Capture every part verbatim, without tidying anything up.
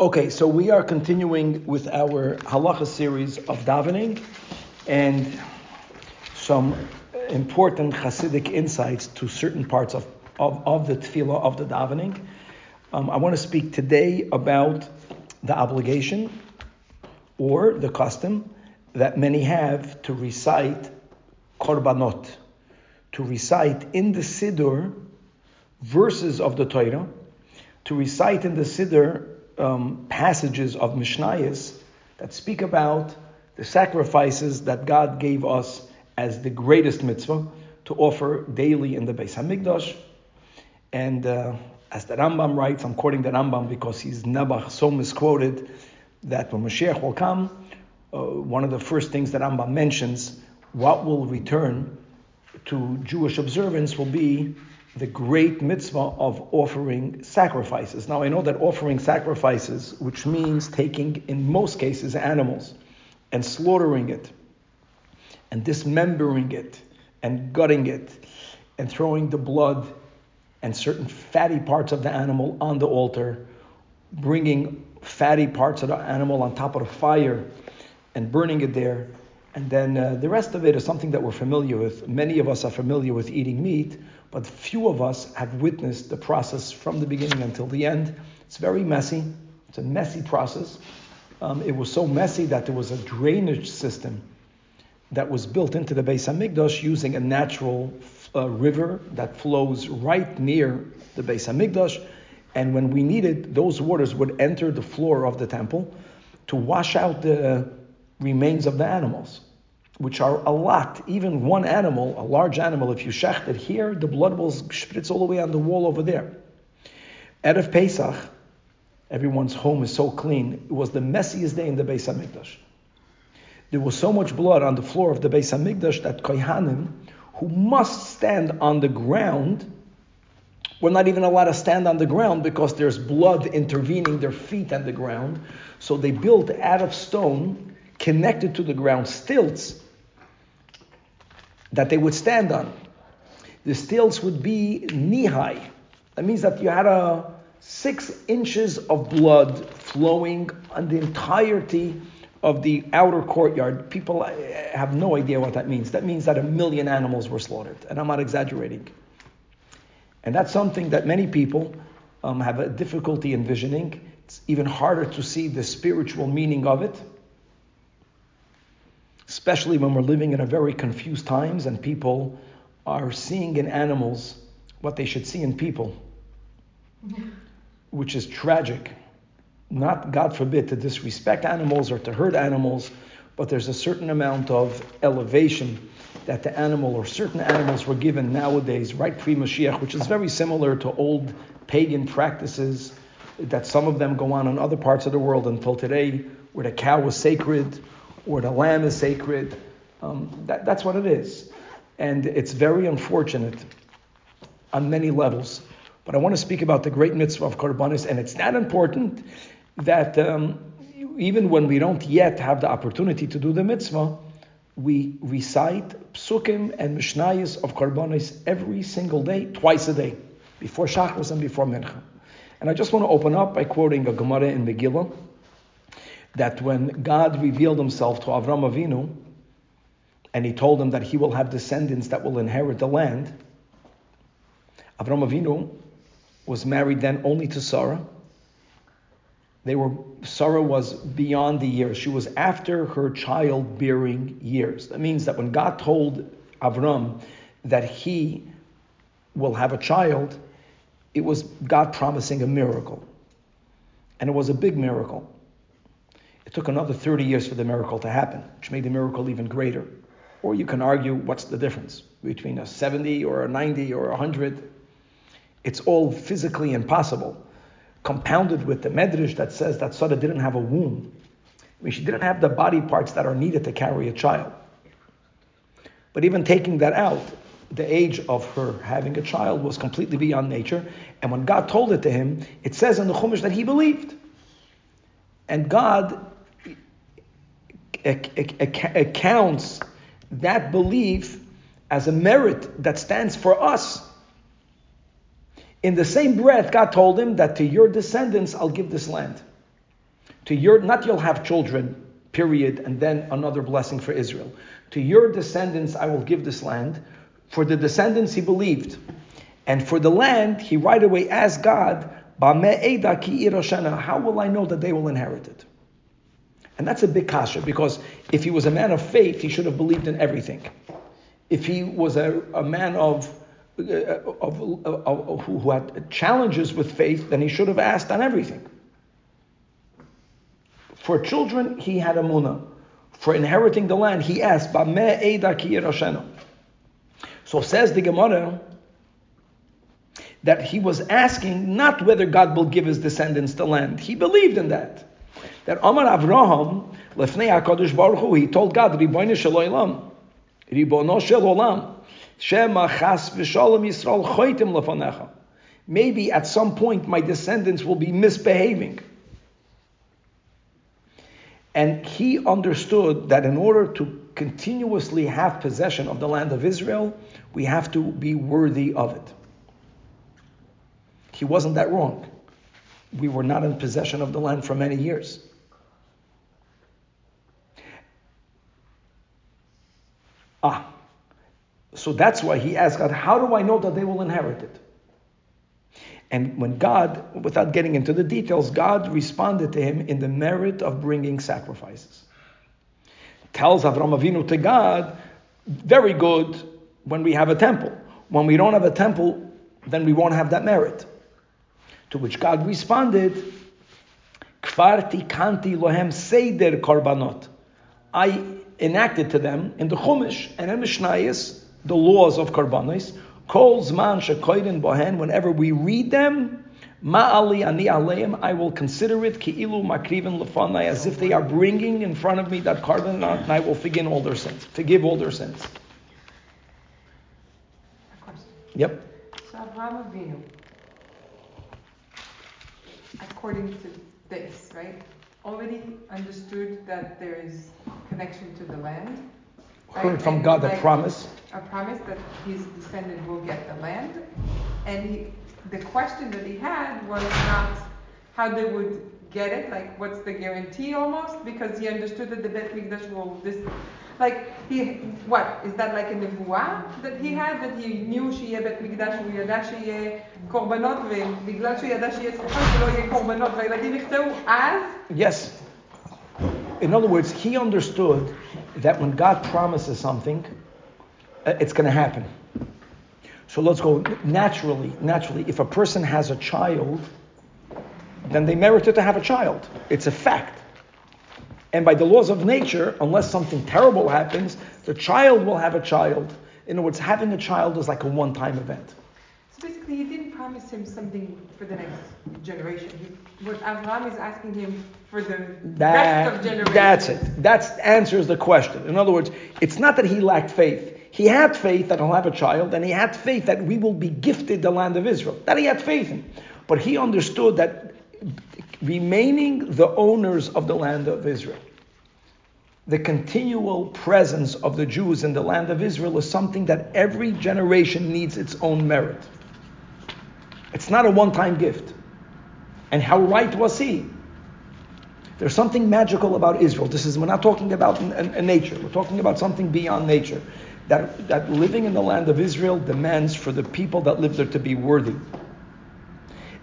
Okay, so we are continuing with our halacha series of davening and some important Hasidic insights to certain parts of, of, of the tefillah, of the davening. Um, I want to speak today about the obligation or the custom that many have to recite korbanot, to recite in the siddur verses of the Torah, to recite in the siddur Um, passages of Mishnayis that speak about the sacrifices that God gave us as the greatest mitzvah to offer daily in the Beit HaMikdash. And uh, as the Rambam writes, I'm quoting the Rambam because he's Nabach so misquoted that when Moshiach will come, uh, one of the first things that Rambam mentions, what will return to Jewish observance will be the great mitzvah of offering sacrifices. Now, I know that offering sacrifices, which means taking, in most cases, animals and slaughtering it and dismembering it and gutting it and throwing the blood and certain fatty parts of the animal on the altar, bringing fatty parts of the animal on top of the fire and burning it there. And then uh, the rest of it is something that we're familiar with. Many of us are familiar with eating meat, but few of us have witnessed the process from the beginning until the end. It's very messy. It's a messy process. Um, it was so messy that there was a drainage system that was built into the Beis HaMikdash using a natural uh, river that flows right near the Beis HaMikdash. And when we needed, those waters would enter the floor of the temple to wash out the remains of the animals, which are a lot. Even one animal, a large animal, if you shecht it here, the blood will spritz all the way on the wall over there. Erev Pesach, everyone's home is so clean. It was the messiest day in the Beis HaMikdash. There was so much blood on the floor of the Beis HaMikdash that Kohanim, who must stand on the ground, were not even allowed to stand on the ground because there's blood intervening their feet and the ground. So they built out of stone, connected to the ground, stilts that they would stand on. The stilts would be knee-high. That means that you had uh, six inches of blood flowing on the entirety of the outer courtyard. People have no idea what that means. That means that a million animals were slaughtered, and I'm not exaggerating. And that's something that many people um, have a difficulty envisioning. It's even harder to see the spiritual meaning of it, especially when we're living in a very confused times and people are seeing in animals what they should see in people, which is tragic. Not, God forbid, to disrespect animals or to hurt animals, but there's a certain amount of elevation that the animal or certain animals were given nowadays, right pre-Moshiach, which is very similar to old pagan practices that some of them go on in other parts of the world until today, where the cow was sacred, or the lamb is sacred. Um, that, that's what it is. And it's very unfortunate on many levels. But I want to speak about the great mitzvah of korbanos, and it's that important that um, even when we don't yet have the opportunity to do the mitzvah, we recite psukim and mishnayis of korbanos every single day, twice a day, before shachris and before mincha. And I just want to open up by quoting a Gemara in Megillah, that when God revealed himself to Avram Avinu and he told him that he will have descendants that will inherit the land, Avram Avinu was married then only to Sarah. They were, Sarah was beyond the years. She was after her childbearing years. That means that when God told Avram that he will have a child, it was God promising a miracle. And it was a big miracle. It took another thirty years for the miracle to happen, which made the miracle even greater. Or you can argue, what's the difference between a seventy or a ninety or a one hundred? It's all physically impossible. Compounded with the medrash that says that Sarah didn't have a womb. I mean, she didn't have the body parts that are needed to carry a child. But even taking that out, the age of her having a child was completely beyond nature. And when God told it to him, it says in the Chumash that he believed. And God accounts that belief as a merit that stands for us. In the same breath, God told him that to your descendants, I'll give this land. to your, not you'll have children, period, and then another blessing for Israel. To your descendants I will give this land. For the descendants he believed. And for the land he right away asked God, how will I know that they will inherit it? And that's a big kasha, because if he was a man of faith, he should have believed in everything. If he was a, a man of, uh, of, of, of who, who had challenges with faith, then he should have asked on everything. For children, he had a munah. For inheriting the land, he asked, Bameh Eida ki Yeroshenu. So says the Gemara that he was asking not whether God will give his descendants the land. He believed in that. That Amar Avraham, Lefnei HaKadosh Baruch Hu, he told God, Ribono shel Olam, Ribono shel Olam, Shema chas v'shalom Yisrael choitim lefanecha. Maybe at some point my descendants will be misbehaving. And he understood that in order to continuously have possession of the land of Israel, we have to be worthy of it. He wasn't that wrong. We were not in possession of the land for many years. Ah, so that's why he asked God, how do I know that they will inherit it? And when God, without getting into the details, God responded to him in the merit of bringing sacrifices. Tells Avram Avinu to God, very good when we have a temple. When we don't have a temple, then we won't have that merit. To which God responded, Kfar tikanti lohem seder korbanot. I enacted to them in the Chumash and in Mishnayis the laws of korbanos. Kol zman shekoiden bohen, whenever we read them, ma'ali ani aleim, I will consider it ki'ilu makriven lefanai, as if they are bringing in front of me that carbon, and I will forgive all their sins. Forgive all their sins. Yep. So Avram Avinu, according to this, right, already understood that there is connection to the land. Heard from God a promise. A promise that his descendant will get the land. And he, the question that he had was not how they would get it, like what's the guarantee almost, because he understood that the Beit HaMikdash will this, like he, what is that, like a nevuah that he had, that he knew sheyeh Beit HaMikdash u'yada sheyeh korbanot ve'biglal sheyada sheyeh sechot ve'lo yeh korbanot ve'yeladim yichteu az. Yes. In other words, he understood that when God promises something, it's going to happen. So let's go naturally, naturally. If a person has a child, then they merited to have a child. It's a fact. And by the laws of nature, unless something terrible happens, the child will have a child. In other words, having a child is like a one-time event. So basically, he didn't promise him something for the next generation. He, what Avram is asking him for the that, rest of generations. That's it. That answers the question. In other words, it's not that he lacked faith. He had faith that he'll have a child, and he had faith that we will be gifted the land of Israel. That he had faith in. But he understood that remaining the owners of the land of Israel, the continual presence of the Jews in the land of Israel is something that every generation needs its own merit. It's not a one-time gift. And how right was he? There's something magical about Israel. This is, we're not talking about in, in, in nature. We're talking about something beyond nature. That, that living in the land of Israel demands for the people that live there to be worthy.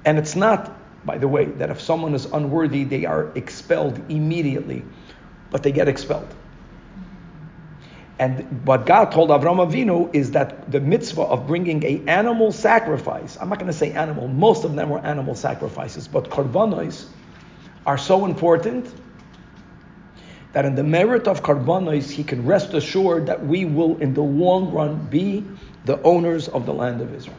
And it's not, by the way, that if someone is unworthy, they are expelled immediately. But they get expelled. And what God told Avram Avinu is that the mitzvah of bringing an animal sacrifice, I'm not going to say animal, most of them were animal sacrifices, but korbanos are so important that in the merit of korbanos, he can rest assured that we will, in the long run, be the owners of the land of Israel.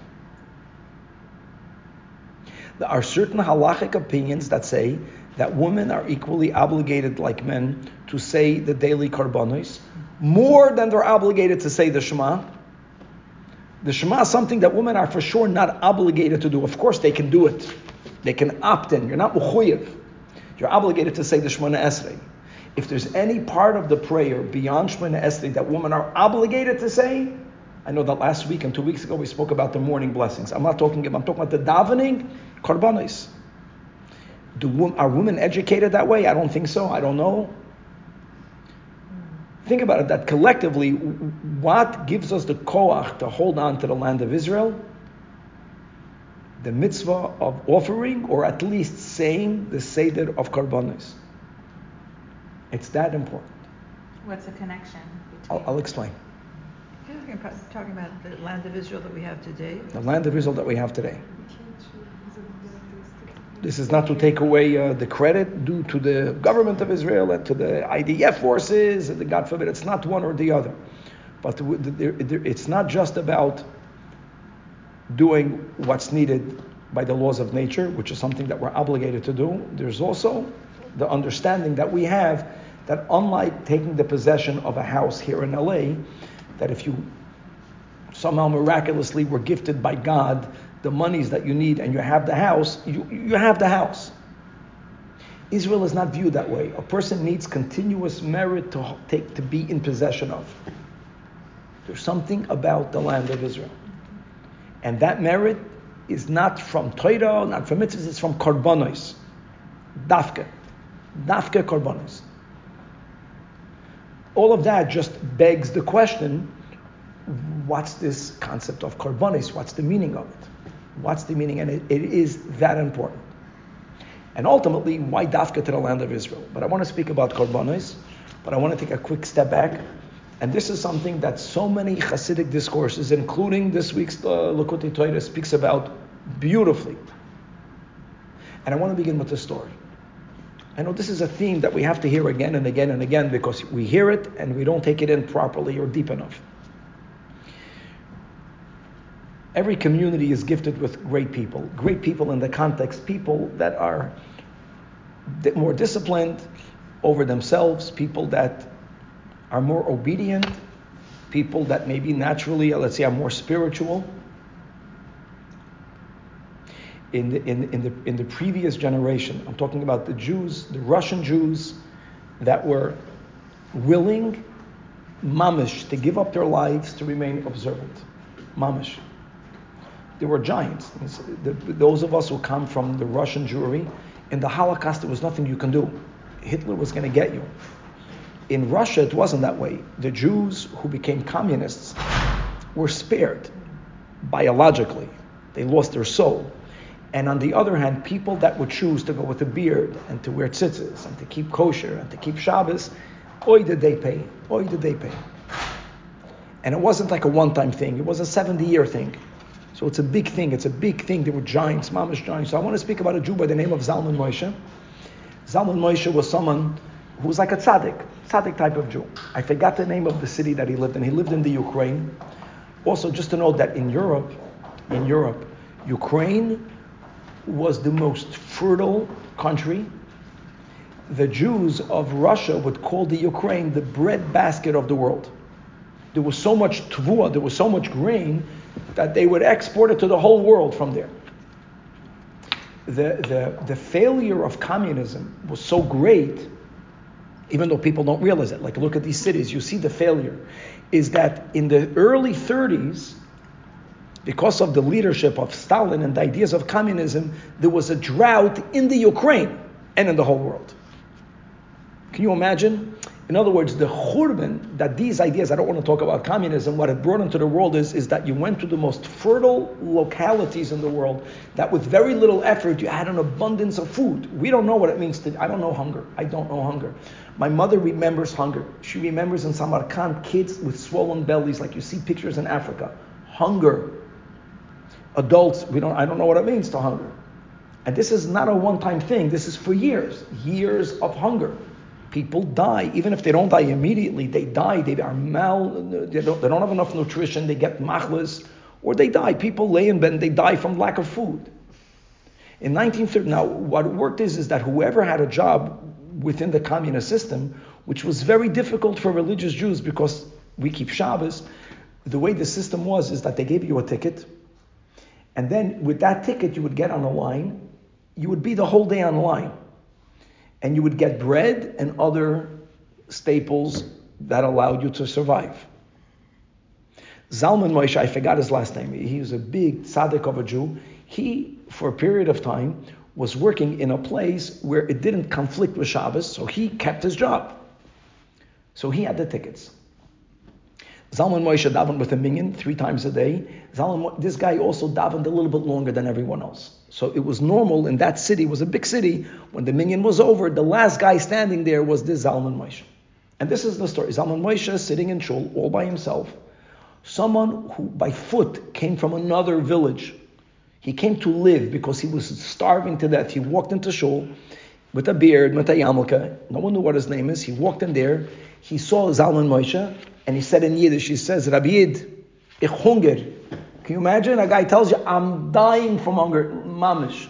There are certain halachic opinions that say that women are equally obligated, like men, to say the daily korbanos, more than they're obligated to say the Shema. The Shema is something that women are for sure not obligated to do. Of course they can do it. They can opt in. You're not mechuyev. You're obligated to say the Shemoneh Esrei. If there's any part of the prayer beyond Shemoneh Esrei that women are obligated to say, I know that last week and two weeks ago we spoke about the morning blessings. I'm not talking about, I'm talking about the davening, korbanos. Do, are women educated that way? I don't think so. I don't know. Think about it, that collectively, what gives us the koach to hold on to the land of Israel? The mitzvah of offering, or at least saying the seder of korbanos. It's that important. What's the connection? I'll, I'll explain. You're talking about the land of Israel that we have today? The land of Israel that we have today. This is not to take away uh, the credit due to the government of Israel and to the I D F forces, and the, God forbid, it's not one or the other. But the, the, the, it's not just about doing what's needed by the laws of nature, which is something that we're obligated to do. There's also the understanding that we have that, unlike taking the possession of a house here in L A, that if you somehow miraculously were gifted by God the monies that you need and you have the house, you, you have the house. Israel is not viewed that way. A person needs continuous merit to take to be in possession of. There's something about the land of Israel. And that merit is not from Torah, not from mitzvahs, it's from korbanos. Dafke. Dafke korbanos. All of that just begs the question, what's this concept of korbanos? What's the meaning of it? What's the meaning? And it, it is that important. And ultimately, why dafka to the land of Israel? But I want to speak about korbanos, but I want to take a quick step back. And this is something that so many Hasidic discourses, including this week's uh, Likutei Torah, speaks about beautifully. And I want to begin with the story. I know this is a theme that we have to hear again and again and again, because we hear it and we don't take it in properly or deep enough. Every community is gifted with great people. Great people in the context, people that are more disciplined over themselves, people that are more obedient, people that maybe naturally, let's say, are more spiritual. In the, in, in the, in the previous generation, I'm talking about the Jews, the Russian Jews, that were willing, mamish, to give up their lives to remain observant. Mamish. They were giants. Those of us who come from the Russian Jewry, in the Holocaust, there was nothing you can do. Hitler was going to get you. In Russia, it wasn't that way. The Jews who became communists were spared biologically. They lost their soul. And on the other hand, people that would choose to go with a beard and to wear tzitzis and to keep kosher and to keep Shabbos, oy did they pay, oy did they pay. And it wasn't like a one-time thing. It was a seventy-year thing. So it's a big thing. It's a big thing. They were giants, mamish giants. So I want to speak about a Jew by the name of Zalman Moshe. Zalman Moshe was someone who was like a tzaddik, tzaddik type of Jew. I forgot the name of the city that he lived in. He lived in the Ukraine. Also, just to note that in Europe, in Europe, Ukraine was the most fertile country. The Jews of Russia would call the Ukraine the breadbasket of the world. There was so much tvua, there was so much grain, that they would export it to the whole world from there. The, the, the failure of communism was so great, even though people don't realize it. Like, look at these cities, you see the failure. Is that in the early thirties, because of the leadership of Stalin and the ideas of communism, there was a drought in the Ukraine and in the whole world. Can you imagine? In other words, the churban that these ideas, I don't want to talk about communism, what it brought into the world is, is that you went to the most fertile localities in the world, that with very little effort, you had an abundance of food. We don't know what it means to, I don't know hunger. I don't know hunger. My mother remembers hunger. She remembers in Samarkand kids with swollen bellies, like you see pictures in Africa. Hunger. Adults, we don't, I don't know what it means to hunger. And this is not a one-time thing. This is for years, years of hunger. People die, even if they don't die immediately, they die, they are mal, they don't, they don't have enough nutrition, they get machlas, or they die. People lay in bed, they die from lack of food. In nineteen thirty, now what worked is, is that whoever had a job within the communist system, which was very difficult for religious Jews because we keep Shabbos, the way the system was is that they gave you a ticket, and then with that ticket you would get on a line, you would be the whole day on line. And you would get bread and other staples that allowed you to survive. Zalman Moshe, I forgot his last name, he was a big tzaddik of a Jew. He, for a period of time, was working in a place where it didn't conflict with Shabbos, so he kept his job. So he had the tickets. Zalman Moshe davened with a minyan three times a day. Zalman, this guy also davened a little bit longer than everyone else. So it was normal in that city, it was a big city, when the minyan was over, the last guy standing there was this Zalman Moshe. And this is the story. Zalman Moshe sitting in Shul all by himself. Someone who by foot came from another village. He came to live because he was starving to death. He walked into Shul with a beard, with a yarmulke. No one knew what his name is. He walked in there. He saw Zalman Moshe. And he said in Yiddish, he says, Rabbi Yid, ich hunger. Can you imagine? A guy tells you, I'm dying from hunger. Mamish.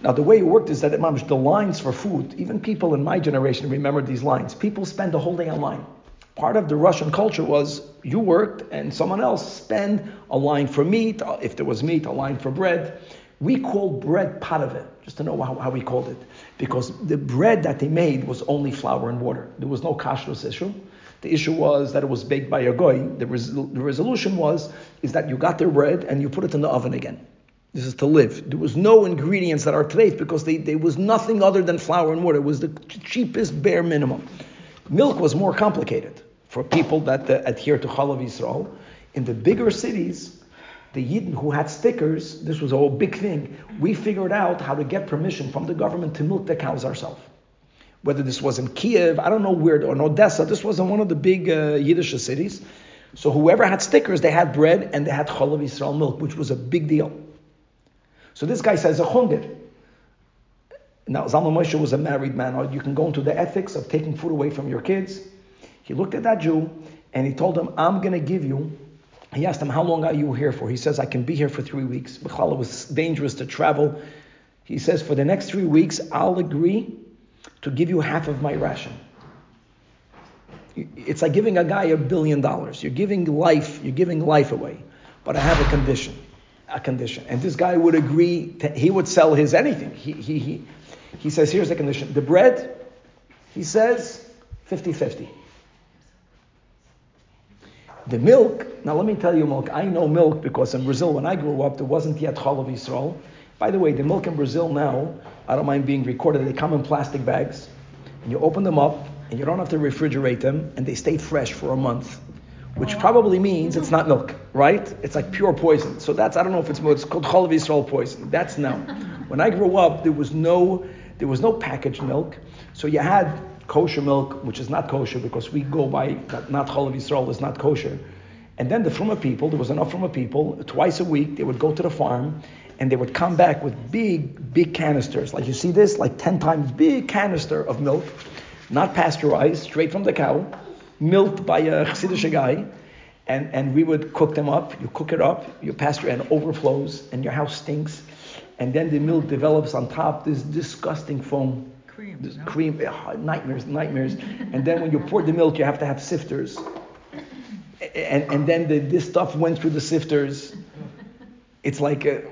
Now the way it worked is that at Mamish, the lines for food, even people in my generation remember these lines. People spend the whole day online. Part of the Russian culture was, you worked and someone else spent a line for meat, if there was meat, a line for bread. We call bread pataveh, just to know how, how we called it. Because the bread that they made was only flour and water. There was no kashrus issue. The issue was that it was baked by a goy. The, res- the resolution was is that you got their bread and you put it in the oven again. This is to live. There was no ingredients that are today because they, there was nothing other than flour and water. It was the cheapest bare minimum. Milk was more complicated for people that uh, adhere to Chalav Yisrael. In the bigger cities, the Yidden who had stickers, this was a whole big thing. We figured out how to get permission from the government to milk the cows ourselves. Whether this was in Kiev, I don't know where, or in Odessa, this was in one of the big uh, Yiddish cities. So whoever had stickers, they had bread and they had Chalav Yisrael milk, which was a big deal. So this guy says, Achungir. Now, Zalman Moshe was a married man. You can go into the ethics of taking food away from your kids. He looked at that Jew and he told him, I'm going to give you. He asked him, how long are you here for? He says, I can be here for three weeks. B'chala, it was dangerous to travel. He says, for the next three weeks, I'll agree to give you half of my ration. It's like giving a guy a billion dollars. You're giving life, you're giving life away. But I have a condition, a condition. And this guy would agree, to, he would sell his anything. He, he, he, he says, here's the condition. The bread, he says, fifty-fifty. The milk, now let me tell you milk. I know milk because in Brazil, when I grew up, there wasn't yet Chalav Yisrael. By the way, the milk in Brazil now, I don't mind being recorded, they come in plastic bags, and you open them up, and you don't have to refrigerate them, and they stay fresh for a month, which probably means it's not milk, right? It's like pure poison. So that's, I don't know if it's milk, it's called Chalav Yisrael poison. That's now. When I grew up, there was no there was no packaged milk, so you had kosher milk, which is not kosher, because we go by, that not Chalav Yisrael is not kosher. And then the Fruma people, there was enough Fruma people, twice a week, they would go to the farm, and they would come back with big, big canisters. Like you see this, like ten times big canister of milk, not pasteurized, straight from the cow, milked by a Hasidic guy. And, and we would cook them up. You cook it up, you pasteurize, and it overflows, and your house stinks. And then the milk develops on top, this disgusting foam. Cream. This no? cream, ugh, nightmares, nightmares. And then when you pour the milk, you have to have sifters. And, and then the, this stuff went through the sifters. It's like a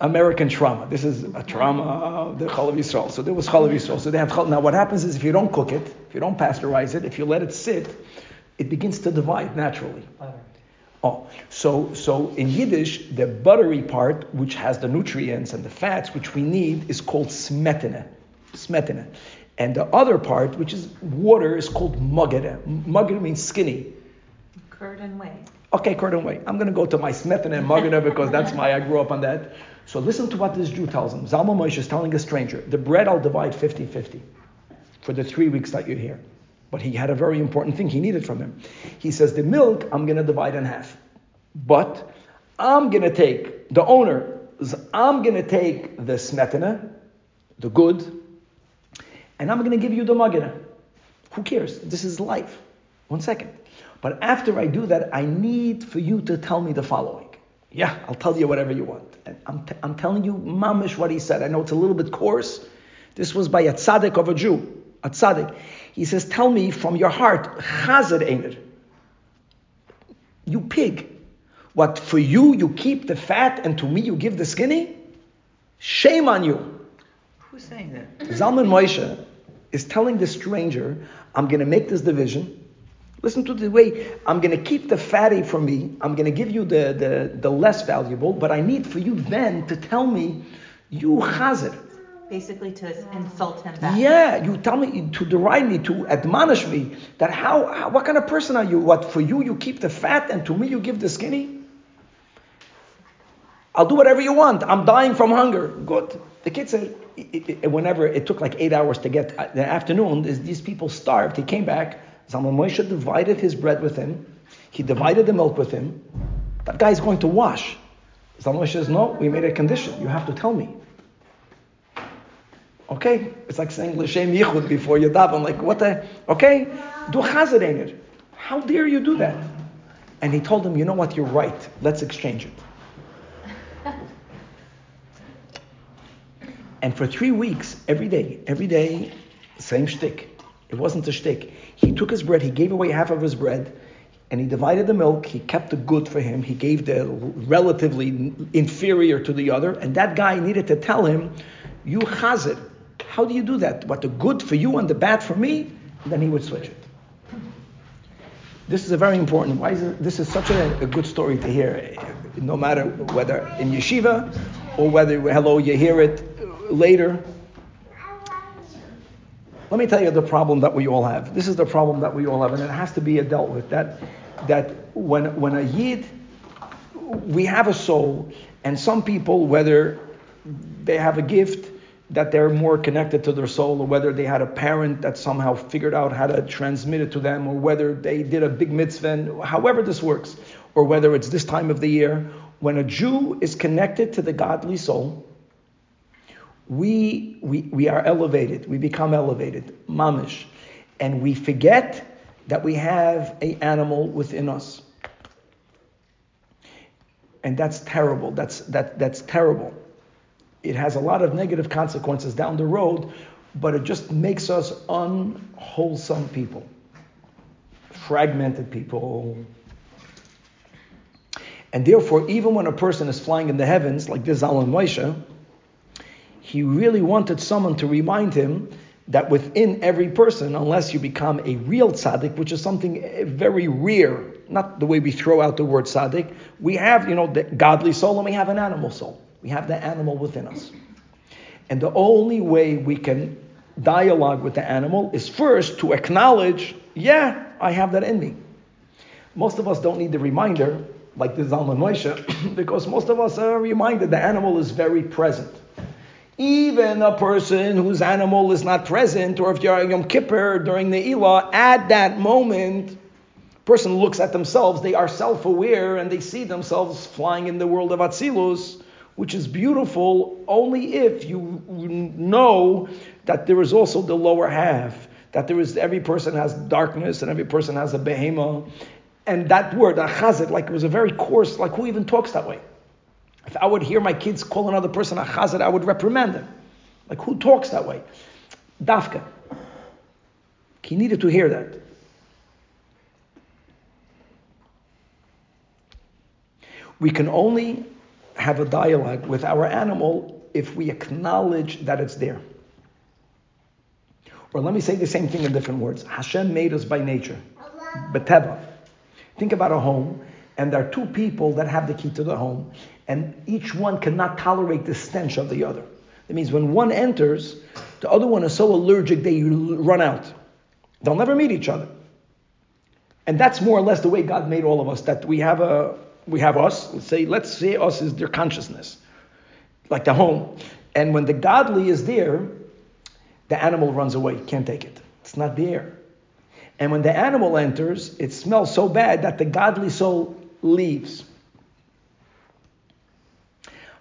American trauma. This is a trauma of the Chalav Yisrael. So there was Chalav Yisrael. So they had Chalav. Now what happens is if you don't cook it, if you don't pasteurize it, if you let it sit, it begins to divide naturally. Butter. Oh, so so in Yiddish, the buttery part, which has the nutrients and the fats which we need, is called smetana. Smetana. And the other part, which is water, is called mugad. Mugad means skinny. Curd and whey. Okay, curd and whey. I'm going to go to my smetana and mugad because that's my, I grew up on that. So listen to what this Jew tells him. Zalman Moshe is telling a stranger, the bread I'll divide fifty-fifty for the three weeks that you're here. But he had a very important thing he needed from him. He says, the milk I'm going to divide in half. But I'm going to take, the owner, I'm going to take the smetana, the good, and I'm going to give you the magana. Who cares? This is life. One second. But after I do that, I need for you to tell me the following. Yeah, I'll tell you whatever you want. And I'm, t- I'm telling you, mamish, what he said. I know it's a little bit coarse. This was by a tzaddik of a Jew. A tzaddik. He says, tell me from your heart, chazed einer. You pig. What, for you, you keep the fat, and to me, you give the skinny? Shame on you. Who's saying that? Zalman Moshe is telling the stranger, I'm going to make this division. Listen to the way, I'm going to keep the fatty from me, I'm going to give you the, the, the less valuable, but I need for you then to tell me you chazer. Basically to insult him back. Yeah, you tell me, to deride me, to admonish me, that how, how, what kind of person are you? What, for you, you keep the fat, and to me, you give the skinny? I'll do whatever you want. I'm dying from hunger. Good. The kids said, it, it, whenever, it took like eight hours to get, uh, the afternoon, these people starved. He came back. Zalman Moshe divided his bread with him. He divided the milk with him. That guy's going to wash. Zalman Moshe says, no, we made a condition. You have to tell me. Okay, it's like saying l'shem yichud before you daven. Like what the? Okay, do chazed ain't it? How dare you do that? And he told him, you know what? You're right. Let's exchange it. And for three weeks, every day, every day, same shtick. It wasn't a shtick. He took his bread. He gave away half of his bread, and he divided the milk. He kept the good for him. He gave the relatively inferior to the other. And that guy needed to tell him, you chazed. How do you do that? What, the good for you and the bad for me? And then he would switch it. This is a very important. Why is it, this is such a, a good story to hear, no matter whether in yeshiva or whether, hello, you hear it later. Let me tell you the problem that we all have. This is the problem that we all have, and it has to be dealt with. That that when when a yid, we have a soul, and some people, whether they have a gift that they're more connected to their soul, or whether they had a parent that somehow figured out how to transmit it to them, or whether they did a big mitzvah, and however this works, or whether it's this time of the year. When a Jew is connected to the godly soul, we we we are elevated, we become elevated, mamish, and we forget that we have an animal within us. And that's terrible, that's, that, that's terrible. It has a lot of negative consequences down the road, but it just makes us unwholesome people, fragmented people. And therefore, even when a person is flying in the heavens, like this Zalman Moshe, he really wanted someone to remind him that within every person, unless you become a real tzaddik, which is something very rare, not the way we throw out the word tzaddik, we have, you know, the godly soul and we have an animal soul. We have the animal within us. And the only way we can dialogue with the animal is first to acknowledge, yeah, I have that in me. Most of us don't need the reminder, like the Zalman Moshe, because most of us are reminded the animal is very present. Even a person whose animal is not present, or if you're a Yom Kippur during the Elah, at that moment, person looks at themselves, they are self-aware, and they see themselves flying in the world of Atzilus, which is beautiful only if you know that there is also the lower half, that there is, every person has darkness and every person has a behemoth. And that word, a chazed, like it was a very coarse, like who even talks that way? If I would hear my kids call another person a chazed, I would reprimand them. Like who talks that way? Dafka. He needed to hear that. We can only have a dialogue with our animal if we acknowledge that it's there. Or let me say the same thing in different words. Hashem made us by nature. Beteva. Think about a home, and there are two people that have the key to the home, and each one cannot tolerate the stench of the other. That means when one enters, the other one is so allergic they run out. They'll never meet each other. And that's more or less the way God made all of us, that we have a We have us, let's say, let's say us is their consciousness, like the home. And when the godly is there, the animal runs away, can't take it. It's not there. And when the animal enters, it smells so bad that the godly soul leaves.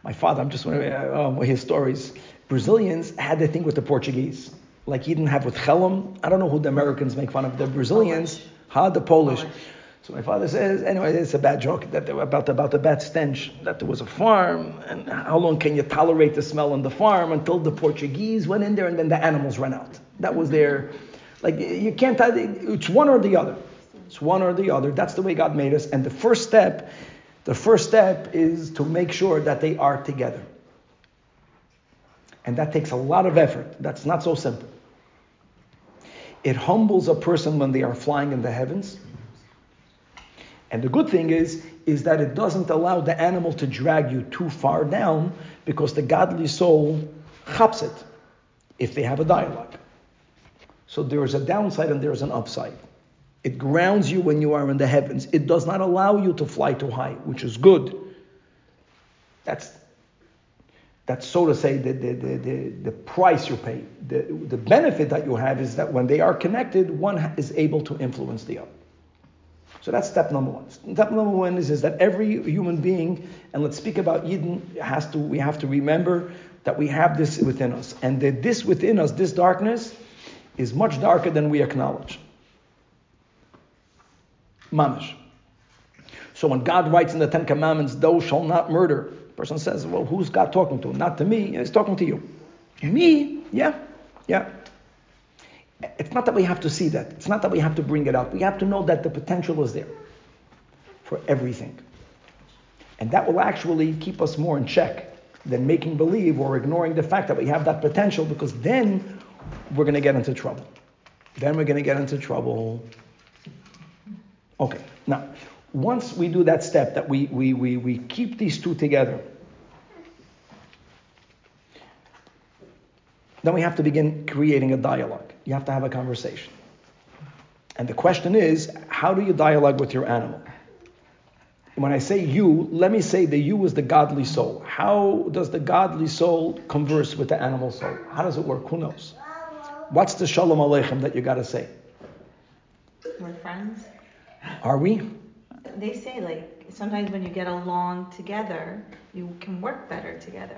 My father, I'm just wondering, uh, his stories, Brazilians had the thing with the Portuguese, like he didn't have with Chelem. I don't know who the Americans make fun of, the Brazilians, huh? The Polish. So my father says, anyway, it's a bad joke that about, about the bad stench, that there was a farm, and how long can you tolerate the smell on the farm until the Portuguese went in there and then the animals ran out. That was their, like, you can't, it's one or the other. It's one or the other. That's the way God made us. And the first step, the first step is to make sure that they are together. And that takes a lot of effort. That's not so simple. It humbles a person when they are flying in the heavens. And the good thing is, is that it doesn't allow the animal to drag you too far down, because the godly soul chaps it if they have a dialogue. So there is a downside and there is an upside. It grounds you when you are in the heavens. It does not allow you to fly too high, which is good. That's that's so to say the the the, the, the price you pay. The, the benefit that you have is that when they are connected, one is able to influence the other. So that's step number one. Step number one is, is that every human being, and let's speak about Yidden, has to we have to remember that we have this within us. And that this within us, this darkness, is much darker than we acknowledge. Mamish. So when God writes in the Ten Commandments, thou shalt not murder, the person says, well, who's God talking to? Not to me, he's talking to you. Me? Yeah, yeah. It's not that we have to see that. It's not that we have to bring it up. We have to know that the potential is there for everything. And that will actually keep us more in check than making believe or ignoring the fact that we have that potential, because then we're going to get into trouble. Then we're going to get into trouble. Okay, now, once we do that step, that we we we we keep these two together, then we have to begin creating a dialogue. You have to have a conversation. And the question is, how do you dialogue with your animal? When I say you, let me say the you is the godly soul. How does the godly soul converse with the animal soul? How does it work? Who knows? What's the shalom aleichem that you got to say? We're friends. Are we? They say, like, sometimes when you get along together, you can work better together.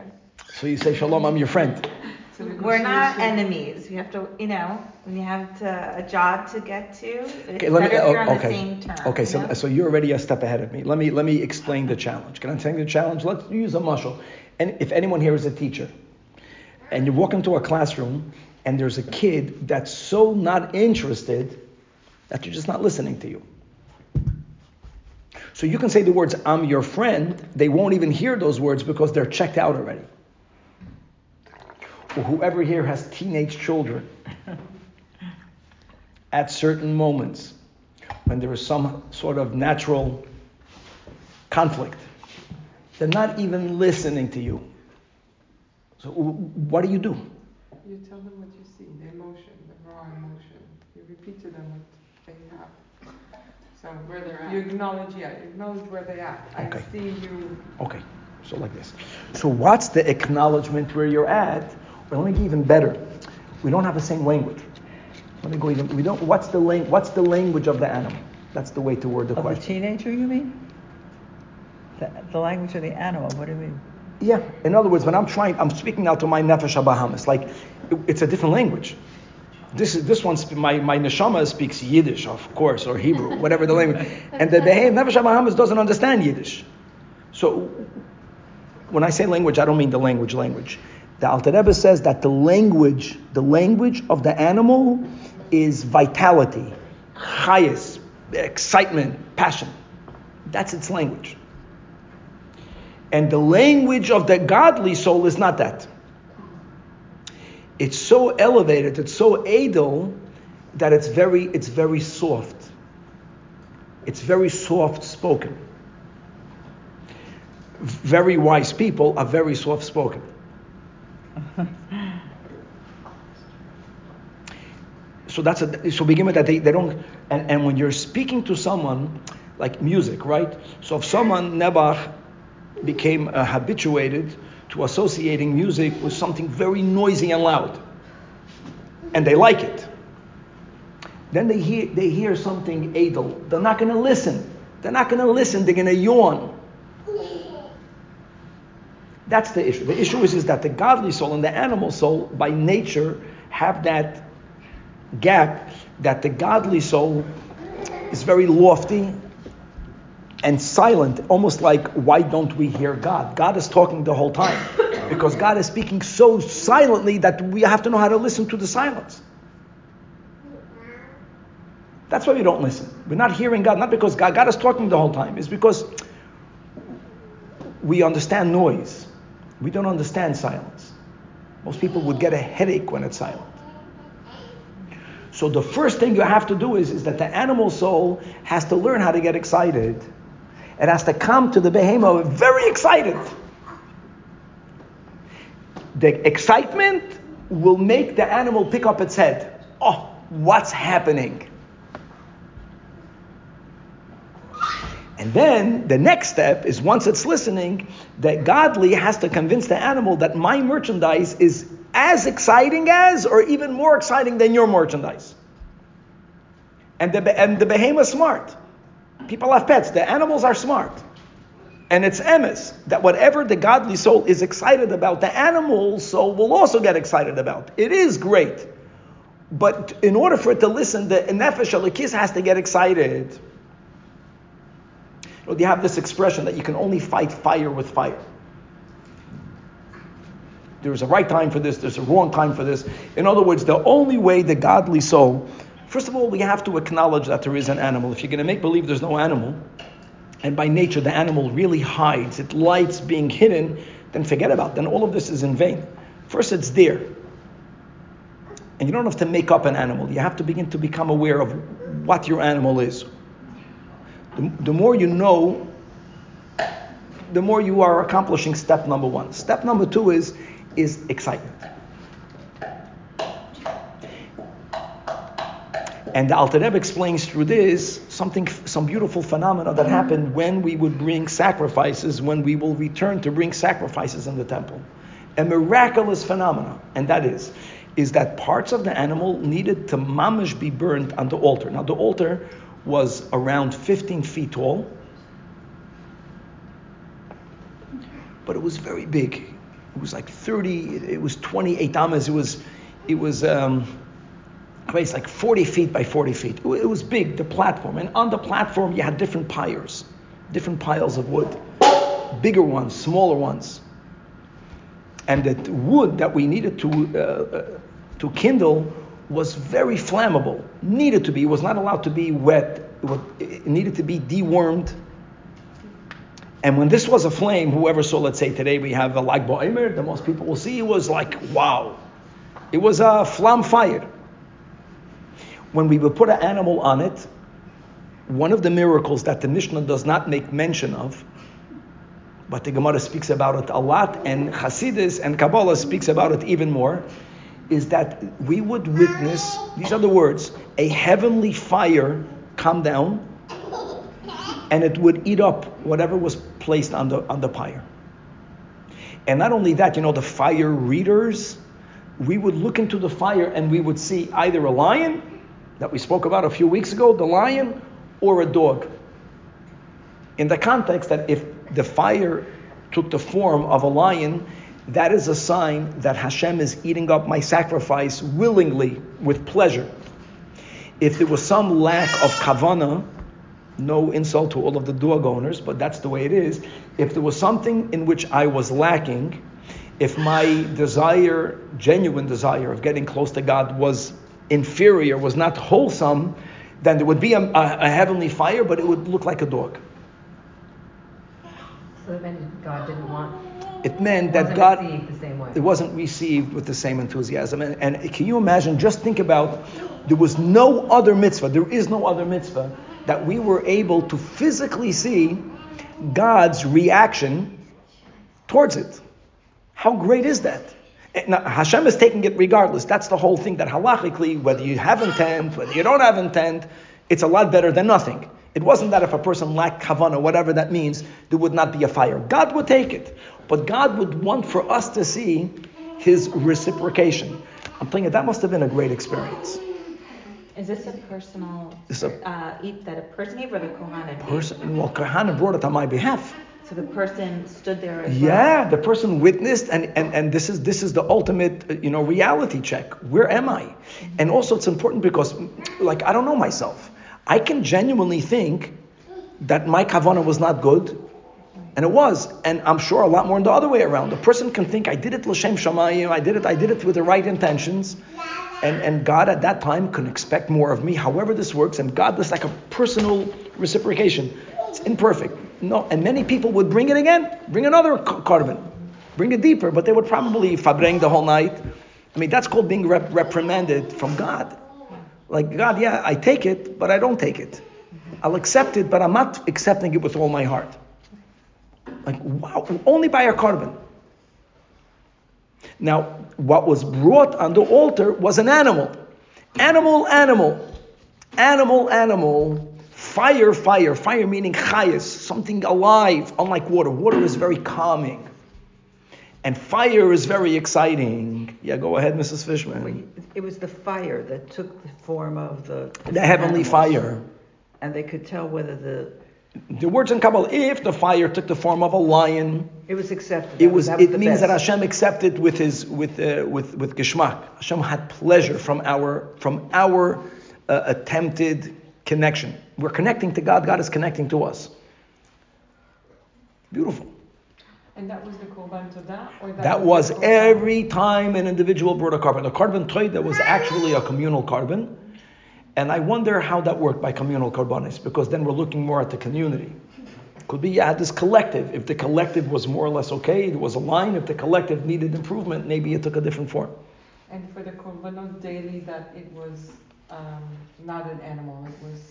So you say, shalom, I'm your friend. So we We're not enemies. You have to, you know, when you have to, a job to get to, it's okay, let better me, if you're on okay. the same term. Okay, so, you know? So you're already a step ahead of me. Let me let me explain the challenge. Can I tell you the challenge? Let's use a mushel. And if anyone here is a teacher, and you walk into a classroom, and there's a kid that's so not interested that you're just not listening to you. So you can say the words, I'm your friend. They won't even hear those words because they're checked out already. Or whoever here has teenage children, at certain moments, when there is some sort of natural conflict, they're not even listening to you. So what do you do? You tell them what you see, the emotion, the raw emotion. You repeat to them what they have. So where they're at. You acknowledge, yeah, you acknowledge where they are. Okay. I see you. Okay, so like this. So what's the acknowledgement where you're at? Or let me get even better. We don't have the same language. Let me go even. We don't. What's the language? What's the language of the animal? That's the way to word the of question. Of the teenager, you mean? The, the language of the animal. What do you mean? Yeah. In other words, when I'm trying, I'm speaking now to my nefesh habahamis. Like, it, it's a different language. This is this one. My my neshama speaks Yiddish, of course, or Hebrew, whatever the language. And the behemoth nefesh habahamis doesn't understand Yiddish. So when I say language, I don't mean the language language. The Alter Rebbe says that the language, the language of the animal, is vitality, chayas, excitement, passion. That's its language. And the language of the godly soul is not that. It's so elevated, it's so edel, that it's very, it's very soft. It's very soft spoken. Very wise people are very soft spoken. So that's a, so begin with that. They, they don't, and, and when you're speaking to someone, like music, right? So if someone, Nebach, became uh, habituated to associating music with something very noisy and loud, and they like it. Then they hear they hear something edel. They're not going to listen. They're not going to listen. They're going to yawn. That's the issue. The issue is, is that the godly soul and the animal soul, by nature, have that gap. That the godly soul is very lofty and silent, almost like, why don't we hear God? God is talking the whole time, because God is speaking so silently that we have to know how to listen to the silence. That's why we don't listen. We're not hearing God, not because God, God is talking the whole time. It's because we understand noise. We don't understand silence. Most people would get a headache when it's silent. So the first thing you have to do is, is that the animal soul has to learn how to get excited. It has to come to the behemoth very excited. the excitement will make the animal pick up its head. Oh, what's happening? And then the next step is, once it's listening, that godly has to convince the animal that my merchandise is as exciting as, or even more exciting than, your merchandise. And the and the behemoth is smart. People have pets. The animals are smart. And it's emes that whatever the godly soul is excited about, the animal soul will also get excited about. It is great. But in order for it to listen, the nefesh habahamis has to get excited. You know, you have this expression that you can only fight fire with fire. There's a right time for this, there's a wrong time for this. In other words, the only way the godly soul, first of all, we have to acknowledge that there is an animal. If you're going to make believe there's no animal, and by nature the animal really hides, it likes being hidden, then forget about it. Then all of this is in vain. First, it's there. And you don't have to make up an animal. You have to begin to become aware of what your animal is. The, the more you know, the more you are accomplishing step number one. Step number two is is excitement. And the Alter Rebbe explains through this something, some beautiful phenomena that happened when we would bring sacrifices, when we will return to bring sacrifices in the temple. A miraculous phenomena, and that is, is that parts of the animal needed to mamish be burned on the altar. Now the altar was around fifteen feet tall, but it was very big. It was like thirty, it was twenty-eight amas, it was, it was, um, it's like forty feet by forty feet. It was big, the platform. And on the platform, you had different pyres, different piles of wood, bigger ones, smaller ones. And the wood that we needed to uh, to kindle was very flammable, needed to be, it was not allowed to be wet, it needed to be dewormed. And when this was a flame, whoever saw, let's say today we have a like boimer, the most people will see, it was like, wow. It was a flam fire. When we would put an animal on it, one of the miracles that the Mishnah does not make mention of, but the Gemara speaks about it a lot, and Hasidus and Kabbalah speaks about it even more, is that we would witness, these are the words, a heavenly fire come down, and it would eat up whatever was placed on the on the pyre. And not only that, you know, the fire readers, we would look into the fire and we would see either a lion, that we spoke about a few weeks ago, the lion, or a dog. In the context that if the fire took the form of a lion, that is a sign that Hashem is eating up my sacrifice willingly, with pleasure. If there was some lack of kavanah, no insult to all of the dog owners, but that's the way it is. If there was something in which I was lacking, if my desire, genuine desire of getting close to God was inferior, was not wholesome, then there would be a, a, a heavenly fire, but it would look like a dog. So then God didn't want... It meant it that God, the same way. It wasn't received with the same enthusiasm. And, and can you imagine, just think about, there was no other mitzvah, there is no other mitzvah, that we were able to physically see God's reaction towards it. How great is that? Now, Hashem is taking it regardless. That's the whole thing, that halachically, whether you have intent, whether you don't have intent, it's a lot better than nothing. It wasn't that if a person lacked kavanah, whatever that means, there would not be a fire. God would take it. But God would want for us to see his reciprocation. I'm thinking that must have been a great experience. Is this a personal this a, uh, eat that a person gave, or the Kohanim? Person, well, Kohanim brought it on my behalf. So the person stood there. As yeah, well. The person witnessed, and, and, and this is this is the ultimate, you know, reality check. Where am I? Mm-hmm. And also it's important because, like, I don't know myself. I can genuinely think that my kavanah was not good, and it was, and I'm sure a lot more in the other way around. The person can think, I did it l'shem shamayim, I did it, I did it with the right intentions, and, and God at that time can expect more of me, however this works, and God is like a personal reciprocation. It's imperfect. No, and many people would bring it again, bring another korban, bring it deeper, but they would probably fabreng the whole night. I mean, that's called being rep- reprimanded from God. Like, God, yeah, I take it, but I don't take it. I'll accept it, but I'm not accepting it with all my heart. Like, wow, only by a korban. Now, what was brought on the altar was an animal. Animal, animal. Animal, animal. Fire, fire. Fire meaning chayas, something alive, unlike water. Water is very calming. And fire is very exciting. Yeah, go ahead, Missus Fishman. It was the fire that took the form of the... The heavenly animals. Fire. And they could tell whether the... The words in Kabbalah, if the fire took the form of a lion... It was accepted. It was. That was it means best. That Hashem accepted with his with uh, with with Geshmak. Hashem had pleasure from our from our uh, attempted connection. We're connecting to God. God is connecting to us. Beautiful. And that was the korban todah, or that, that was, was every time an individual brought a korban. The korban todah was actually a communal korban, and I wonder how that worked by communal korbanis, because then we're looking more at the community. Could be, yeah, this collective. If the collective was more or less okay, it was a line. If the collective needed improvement, maybe it took a different form. And for the korbanos daily, that it was um, not an animal. It was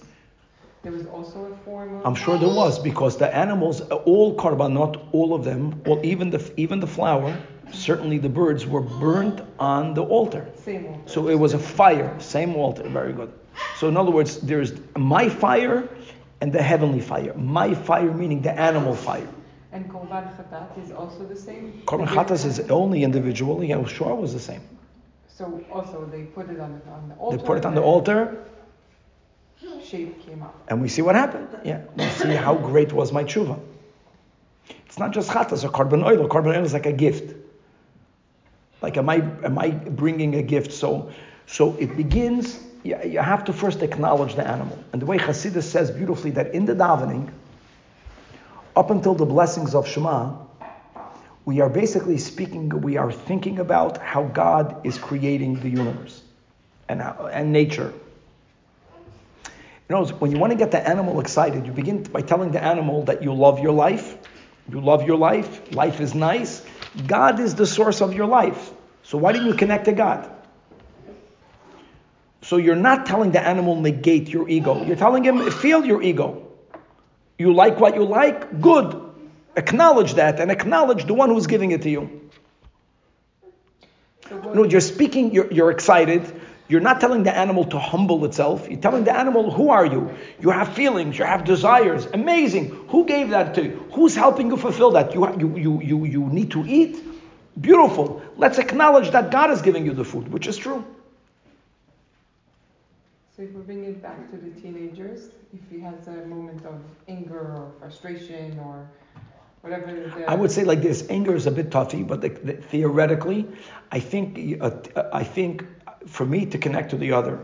there was also a form of... I'm sure there was, because the animals, all korbanot, all of them, well, even the even the flour, certainly the birds, were burnt on the altar. Same altar. So it was a fire. Same altar. Very good. So in other words, there's my fire... and the heavenly fire. My fire meaning the animal fire. And korban chatat is also the same? Korban chatat is only individually. Yeah, sure was the same. So also they put it on, on the altar. They put it on the altar. Shape came up. And we see what happened. Yeah, we see how great was my tshuva. It's not just chatat or korban oil. Korban oil is like a gift. Like am I am I bringing a gift? So so it begins... Yeah, you have to first acknowledge the animal. And the way Hasidus says beautifully that in the davening, up until the blessings of Shema, we are basically speaking, we are thinking about how God is creating the universe and, how, and nature. You know, when you want to get the animal excited, you begin by telling the animal that you love your life, you love your life, life is nice, God is the source of your life. So why didn't you connect to God? So you're not telling the animal negate your ego. You're telling him, feel your ego. You like what you like? Good. Acknowledge that and acknowledge the one who's giving it to you. You know, you're speaking, you're, you're excited. You're not telling the animal to humble itself. You're telling the animal, who are you? You have feelings, you have desires. Amazing. Who gave that to you? Who's helping you fulfill that? You, you, you, you, you need to eat? Beautiful. Let's acknowledge that God is giving you the food, which is true. So if we bring it back to the teenagers, if he has a moment of anger or frustration or whatever... The... I would say like this, anger is a bit toughy, but the, the, theoretically, I think, uh, I think for me to connect to the other,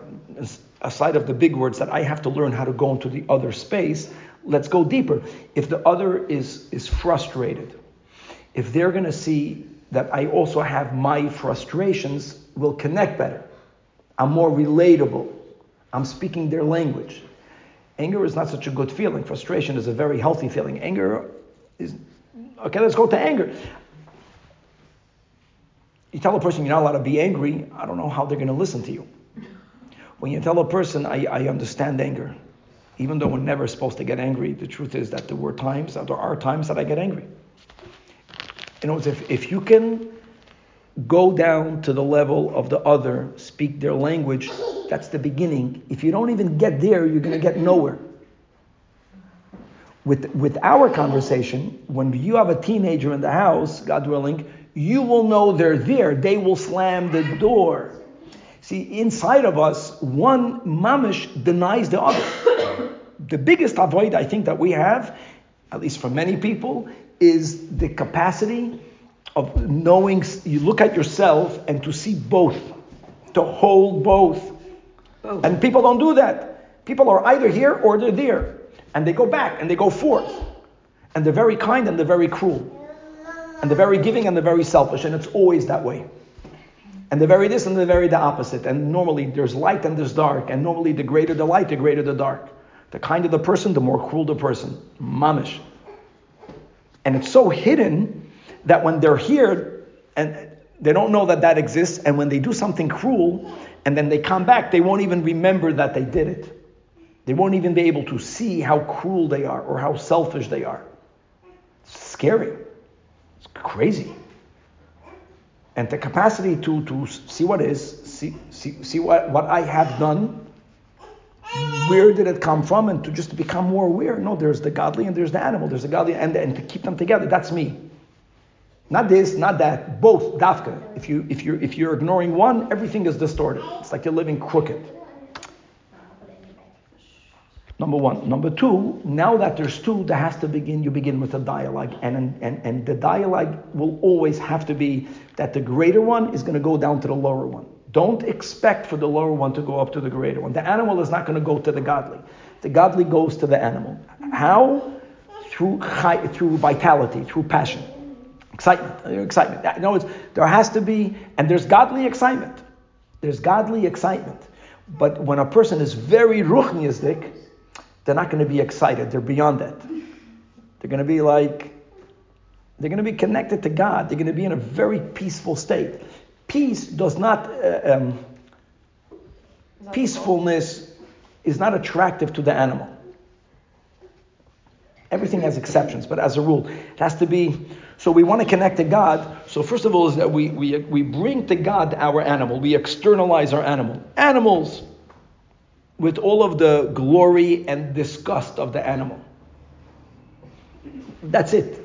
aside of the big words that I have to learn how to go into the other space, let's go deeper. If the other is, is frustrated, if they're going to see that I also have my frustrations, we'll connect better. I'm more relatable. I'm speaking their language. Anger is not such a good feeling. Frustration is a very healthy feeling. Anger is... Okay, let's go to anger. You tell a person you're not allowed to be angry, I don't know how they're going to listen to you. When you tell a person, I, I understand anger, even though we're never supposed to get angry, the truth is that there were times, there are times that I get angry. In other words, if, if you can go down to the level of the other, speak their language... That's the beginning. If you don't even get there, you're going to get nowhere. With with our conversation, when you have a teenager in the house, God willing, you will know they're there. They will slam the door. See, inside of us, one mamish denies the other. The biggest avoid I think that we have, at least for many people, is the capacity of knowing, you look at yourself and to see both, to hold both. Oh. And people don't do that. People are either here or they're there. And they go back and they go forth. And they're very kind and they're very cruel. And they're very giving and they're very selfish. And it's always that way. And they're very this and they're very the opposite. And normally there's light and there's dark. And normally the greater the light, the greater the dark. The kinder the person, the more cruel the person. Mamish. And it's so hidden that when they're here and they don't know that that exists. And when they do something cruel... and then they come back, they won't even remember that they did it. They won't even be able to see how cruel they are or how selfish they are. It's scary. It's crazy. and the capacity to, to see what is, see see, see what, what I have done, where did it come from, and to just become more aware. No, there's the godly and there's the animal. There's the godly and and to keep them together. That's me. Not this, not that. Both dafka. If you if you if you're ignoring one, everything is distorted. It's like you're living crooked. Number one. Number two, now that there's two, there has to begin, you begin with a dialogue. And, and, and the dialogue will always have to be that the greater one is going to go down to the lower one. Don't expect for the lower one to go up to the greater one. The animal is not going to go to the godly. The godly goes to the animal. How? Through through vitality, through passion. Excitement. Excitement. In other words, there has to be, and there's godly excitement. There's godly excitement. But when a person is very ruchniasdik, they're not going to be excited. They're beyond that. They're going to be like, they're going to be connected to God. They're going to be in a very peaceful state. Peace does not, uh, um, peacefulness is not attractive to the animal. Everything has exceptions, but as a rule, it has to be, so we want to connect to God. So first of all is that we, we, we bring to God our animal. We externalize our animal. Animals, with all of the glory and disgust of the animal. That's it.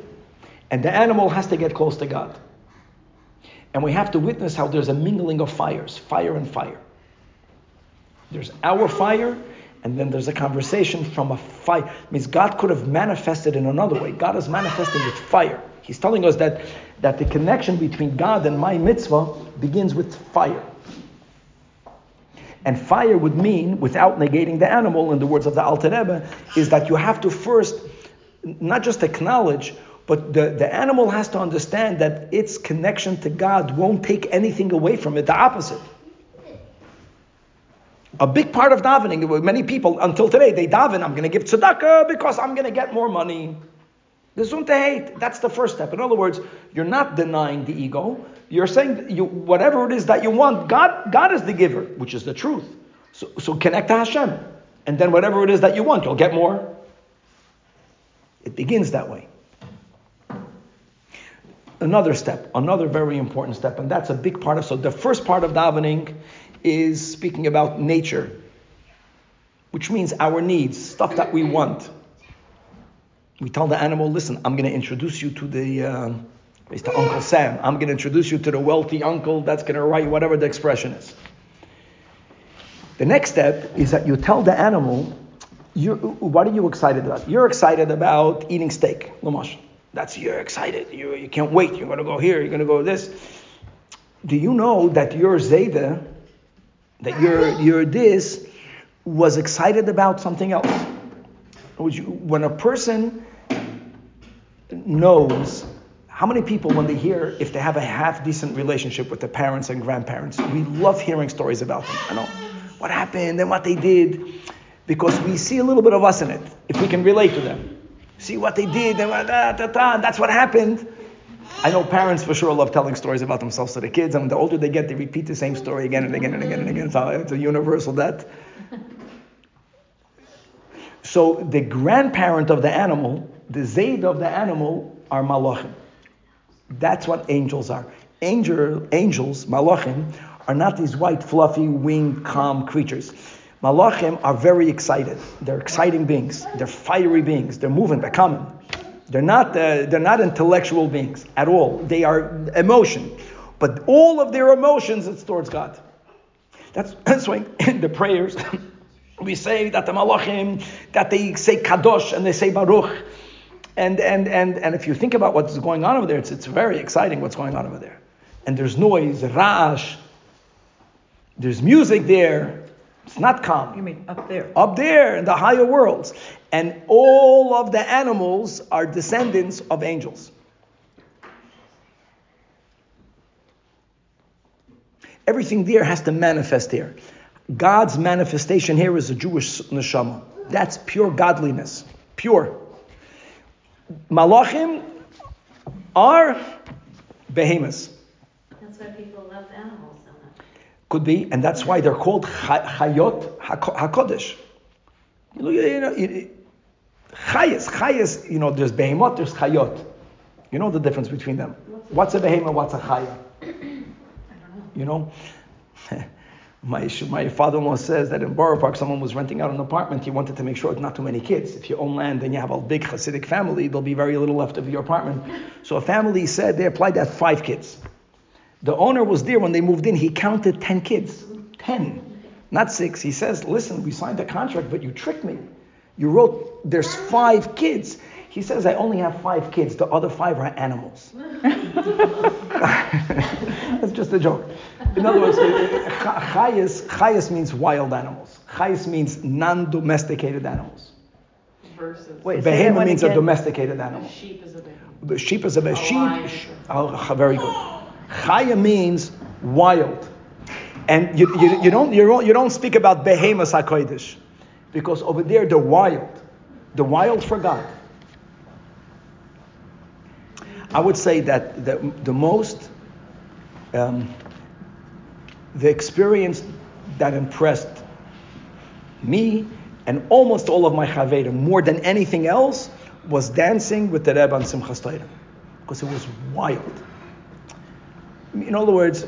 And the animal has to get close to God. And we have to witness how there's a mingling of fires, fire and fire. There's our fire, and then there's a conversation from a fire. It means God could have manifested in another way. God is manifesting with fire. He's telling us that, that the connection between God and my mitzvah begins with fire. And fire would mean, without negating the animal, in the words of the Alter Rebbe, is that you have to first not just acknowledge, but the, the animal has to understand that its connection to God won't take anything away from it, the opposite. A big part of davening, many people, until today, they daven, I'm going to give tzedakah because I'm going to get more money. Gesundheit hate, that's the first step. In other words, you're not denying the ego. You're saying you, whatever it is that you want, God God is the giver, which is the truth. So, so connect to Hashem. And then whatever it is that you want, you'll get more. It begins that way. Another step, another very important step, and that's a big part of, so the first part of davening is speaking about nature, which means our needs, stuff that we want. We tell the animal, listen, I'm going to introduce you to the, uh, to Uncle Sam. I'm going to introduce you to the wealthy uncle that's going to write whatever the expression is. The next step is that you tell the animal, you're, what are you excited about? You're excited about eating steak. Lomash. That's, you're excited. You, you can't wait. You're going to go here. You're going to go this. Do you know that your Zayda, that your, your this, was excited about something else? When a person knows, how many people when they hear, if they have a half-decent relationship with their parents and grandparents, we love hearing stories about them. I know what happened and what they did, because we see a little bit of us in it, if we can relate to them. See what they did, and that's what happened. I know parents for sure love telling stories about themselves to their kids, and the older they get, they repeat the same story again and again and again and again. So it's a universal that. So the grandparent of the animal, the zayd of the animal, are malachim. That's what angels are. Angel, angels, malachim, are not these white, fluffy, winged, calm creatures. Malachim are very excited. They're exciting beings. They're fiery beings. They're moving. They're coming. They're not. Uh, they're not intellectual beings at all. They are emotion, but all of their emotions it's towards God. That's that's why in the prayers. We say that the malachim, that they say kadosh and they say baruch, and and and and if you think about what's going on over there, it's it's very exciting what's going on over there. And there's noise, rash. There's music there. It's not calm. You mean up there? Up there in the higher worlds, and all of the animals are descendants of angels. Everything there has to manifest here. God's manifestation here is a Jewish neshama. That's pure godliness. Pure. Malachim are behemoths. That's why people love animals so much. Could be, and that's why they're called chayot hakodesh. You know, you know, chayes, chayes, you know, there's behemoth, there's chayot. You know the difference between them. What's a behemoth, what's a chayot? you know. My my father-in-law says that in Borough Park, someone was renting out an apartment. He wanted to make sure it's not too many kids. If you own land and you have a big Hasidic family, there'll be very little left of your apartment. So a family said they applied that five kids. The owner was there when they moved in. He counted ten kids. Ten. Not six. He says, listen, we signed the contract, but you tricked me. You wrote, there's five kids. He says, I only have five kids. The other five are animals. That's just a joke. In other words, chayes, chayes means wild animals. Chayes means non-domesticated animals. Versus. Wait, behemoth means a domesticated animal. Sheep is a behemoth. Sheep is a behemoth. Sheep. Oh, very good. Chaya means wild. And you, you, you, don't, you, don't, you don't speak about behemoth HaKodesh. Because over there, the wild, the wild forgot. I would say that the, the most, um, the experience that impressed me and almost all of my chaverim more than anything else was dancing with the Rebbe on Simchas Torah, because it was wild. In other words,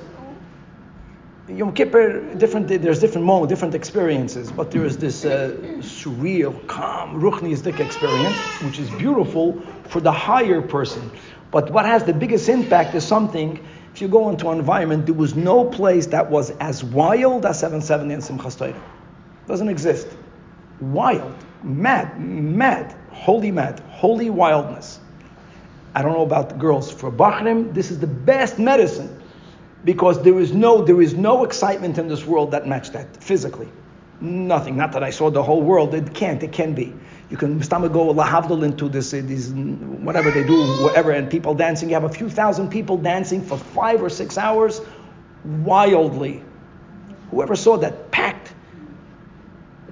Yom Kippur, different, there's different moments, different experiences, but there is this uh, surreal, calm, ruchnistic experience, which is beautiful for the higher person. But what has the biggest impact is something, if you go into an environment, there was no place that was as wild as seven seventy and Simchas Torah. Doesn't exist. Wild, mad, mad, holy mad, holy wildness. I don't know about the girls. For Bachrim, this is the best medicine, because there is no there is no excitement in this world that matched that physically. Nothing. Not that I saw the whole world. It can't. It can be. You can stomach go lahavdol into this, these, whatever they do, whatever, and people dancing. You have a few thousand people dancing for five or six hours, wildly. Whoever saw that packed.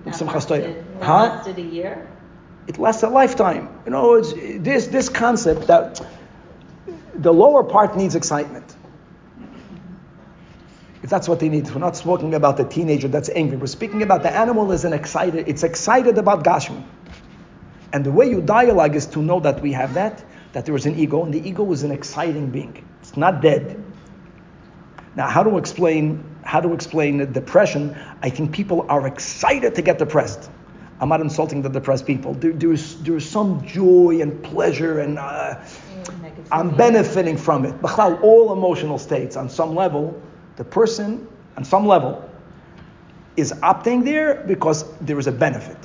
That lasted, huh? lasted a year. It lasts a lifetime. You know, it's this this concept that the lower part needs excitement. If that's what they need, we're not talking about the teenager that's angry. We're speaking about the animal is an excited. It's excited about Gashman. And the way you dialogue is to know that we have that, that there is an ego, and the ego is an exciting being. It's not dead. Now, how to explain how to explain depression? I think people are excited to get depressed. I'm not insulting the depressed people. There, there's there's some joy and pleasure, and uh, I'm benefiting from it. B'chal, all emotional states on some level, the person on some level is opting there because there is a benefit.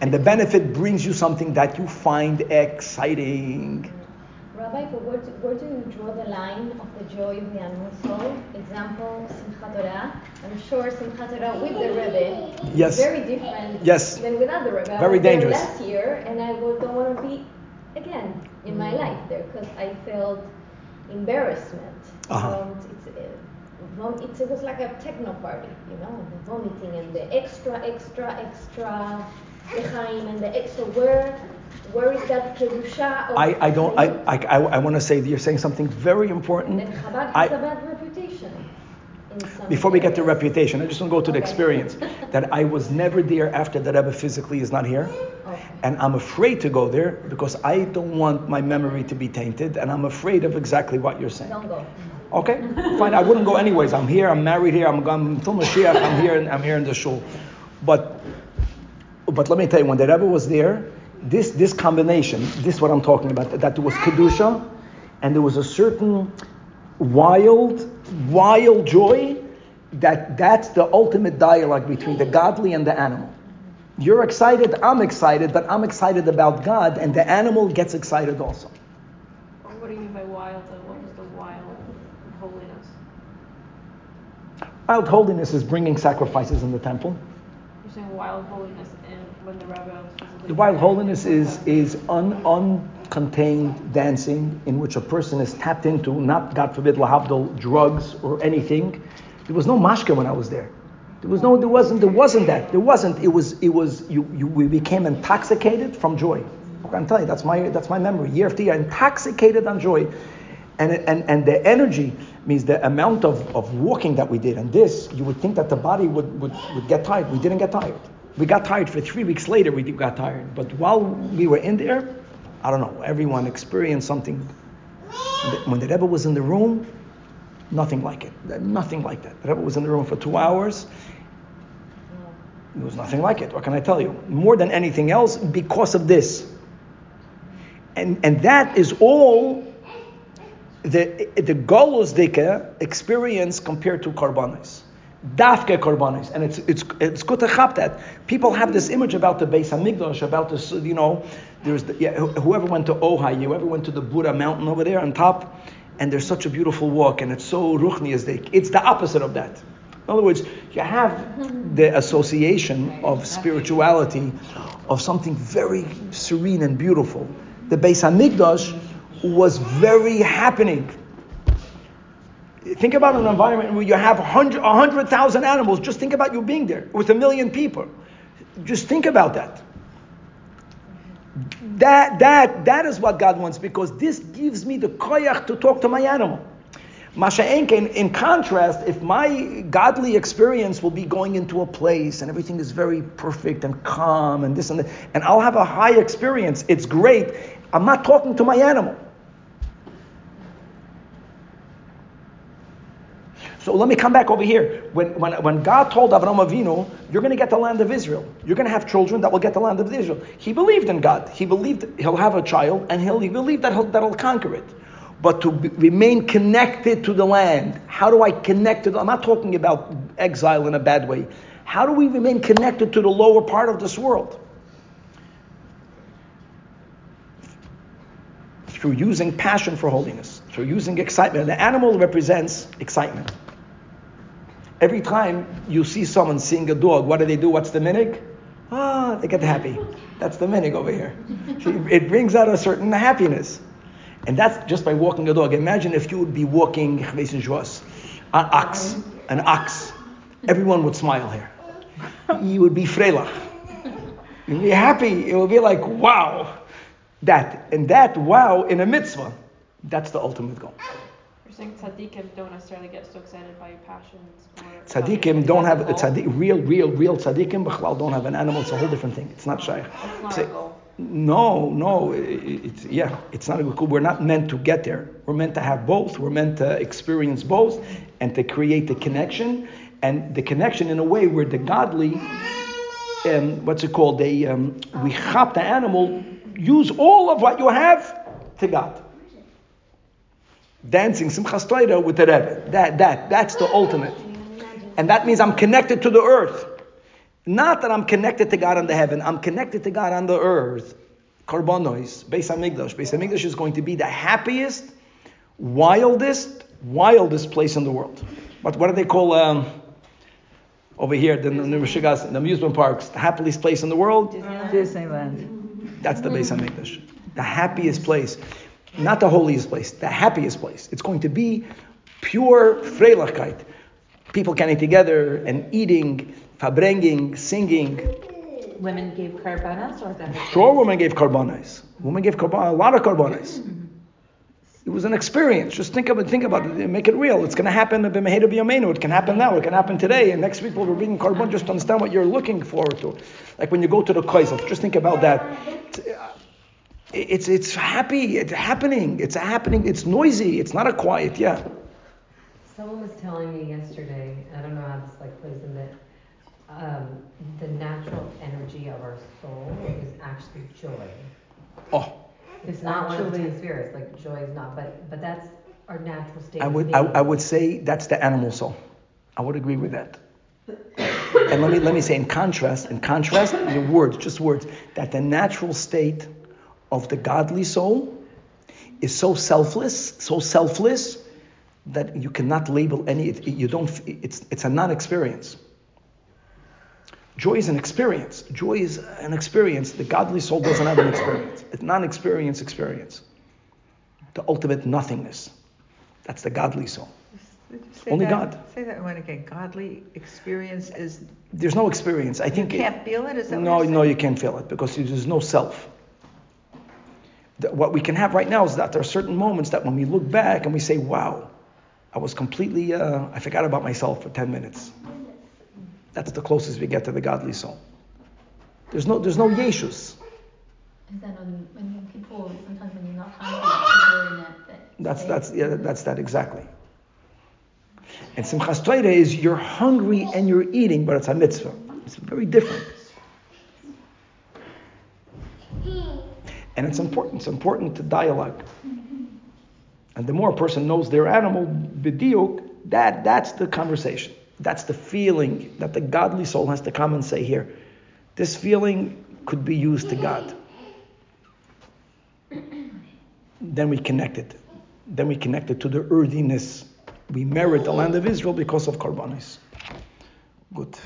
And the benefit brings you something that you find exciting. Rabbi, but where do, where do you draw the line of the joy of the animal soul? Example, Simchat Torah. I'm sure Simchat Torah with the Rebbe yes. is very different yes. than without the Rebbe. Very dangerous. I was there last year, and I don't want to be again in my life there because I felt embarrassment. Uh-huh. And it's, it, it was like a techno party, you know, the vomiting and the extra, extra, extra. And the extra where, where is that kedusha? I, I don't. I I, I, I want to say that you're saying something very important. And Chabad has a bad reputation. Before we get to reputation, I just want to go to the experience that I was never there after the Rebbe physically is not here, okay. And I'm afraid to go there because I don't want my memory to be tainted, and I'm afraid of exactly what you're saying. Don't go. Okay, fine. I wouldn't go anyways. I'm here. I'm married here. I'm I'm until Moshiach. I'm here. And I'm here in the shul, but. But let me tell you, when the Rebbe was there, this this combination, this is what I'm talking about, that there was Kedusha, and there was a certain wild, wild joy, that that's the ultimate dialogue between the godly and the animal. You're excited, I'm excited, but I'm excited about God, and the animal gets excited also. What do you mean by wild? What was the wild holiness? Wild holiness is bringing sacrifices in the temple. You're saying wild holiness? When the, the wild holiness is is un, uncontained dancing in which a person is tapped into, not, God forbid, lahabdol, drugs or anything. There was no mashka when I was there. There was no, there wasn't, there wasn't that. There wasn't. It was, it was. You, you, we became intoxicated from joy. I'm telling you, that's my, that's my memory. Year after year, intoxicated on joy, and and and the energy means the amount of, of walking that we did. And this, you would think that the body would, would, would get tired. We didn't get tired. We got tired for three weeks later, we got tired. But while we were in there, I don't know, everyone experienced something. When the Rebbe was in the room, Nothing like it. Nothing like that. The Rebbe was in the room for two hours. There was nothing like it. What can I tell you? More than anything else, because of this. And and that is all the the Golus Dika experience compared to Korbanos. Dafke Korbanos. And it's it's it's good to chap that. People have this image about the Beit HaMikdash, about this, you know, there's the, yeah, whoever went to Ojai, whoever went to the Buddha mountain over there on top, and there's such a beautiful walk, and it's so Ruchni Azdik. It's the opposite of that. In other words, you have the association of spirituality, of something very serene and beautiful. The Beit HaMikdash was very happening. Think about an environment where you have one hundred thousand animals. Just think about you being there with a million people. Just think about that. That that that is what God wants, because this gives me the koyach to talk to my animal. Masha'enken, in contrast, if my godly experience will be going into a place and everything is very perfect and calm and this and that, and I'll have a high experience, it's great, I'm not talking to my animal. So let me come back over here. When when, when God told Avram Avinu, you're going to get the land of Israel. You're going to have children that will get the land of Israel. He believed in God. He believed he'll have a child, and he'll, he believed that he'll, that he'll conquer it. But to be, remain connected to the land. How do I connect to the, I'm not talking about exile in a bad way. How do we remain connected to the lower part of this world? Through using passion for holiness, through using excitement. The animal represents excitement. Every time you see someone seeing a dog, what do they do? What's the minig? Ah, oh, they get happy. That's the minig over here. It brings out a certain happiness. And that's just by walking a dog. Imagine if you would be walking an ox, an ox. Everyone would smile here. You would be freilach. You'd be happy. It would be like, wow. That, and that wow in a mitzvah, that's the ultimate goal. You're saying tzaddikim don't necessarily get so excited by passions? Or tzaddikim don't have, a tzaddik, real, real, real tzaddikim, b'chlal don't have an animal. It's a whole different thing. It's not shaykh. It's not a goal. No, no, it's yeah, it's not a good goal. We're not meant to get there. We're meant to have both. We're meant to experience both and to create the connection, and the connection in a way where the godly, um, what's it called? They um, we chop the animal. Use all of what you have to God. Dancing Simchas Torah with the Rebbe. That that that's the ultimate, and that means I'm connected to the earth. Not that I'm connected to God on the heaven. I'm connected to God on the earth. Korbanos, Beis HaMikdash. Beis HaMikdash is going to be the happiest, wildest, wildest place in the world. But what do they call um, over here, the, the amusement parks, the happiest place in the world? Disneyland. That's the Beis HaMikdash. The happiest place. Not the holiest place. The happiest place. It's going to be pure freilichkeit. People getting together and eating, fabrenging, singing. Women gave korbanos, or that? Sure, women gave korbanos. Women gave korbanos, a lot of korbanos. It was an experience. Just think of it, think about it, make it real. It's going to happen. It can happen now. It can happen today. And next week we'll be reading korban. Just understand what you're looking forward to. Like when you go to the kozel, just think about that. It's it's happy. It's happening. It's happening. It's noisy. It's not a quiet. Yeah. Someone was telling me yesterday. I don't know how this like plays in that. Um, the natural energy of our soul is actually joy. Oh. It's not one of the two spheres, like joy is not, but but that's our natural state. I would I, I would say that's the animal soul. I would agree with that. And let me let me say in contrast, in contrast, the words, just words, that the natural state of the godly soul is so selfless, so selfless that you cannot label any. It, you don't. It's it's a non-experience. Joy is an experience. Joy is an experience. The godly soul doesn't have an experience. It's non-experience experience. The ultimate nothingness. That's the godly soul. Only that, God. Say that one again. Godly experience is... There's no experience. I think you can't it, feel it? Is that no, no, you can't feel it because there's no self. The, what we can have right now is that there are certain moments that when we look back and we say, wow, I was completely... Uh, I forgot about myself for ten minutes. That's the closest we get to the godly soul. There's no, there's no yeshus. And then on, when Yom Kippur, sometimes when you're not hungry, you're in it. That's, that's, yeah, that's that exactly. And Simchas Torah is you're hungry and you're eating, but it's a mitzvah. It's very different. And it's important. It's important to dialogue. And the more a person knows their animal, b'diuk, that that's the conversation. That's the feeling that the godly soul has to come and say here. This feeling could be used to God. Then we connect it. Then we connect it to the earthiness. We merit the land of Israel because of korbanos. Good.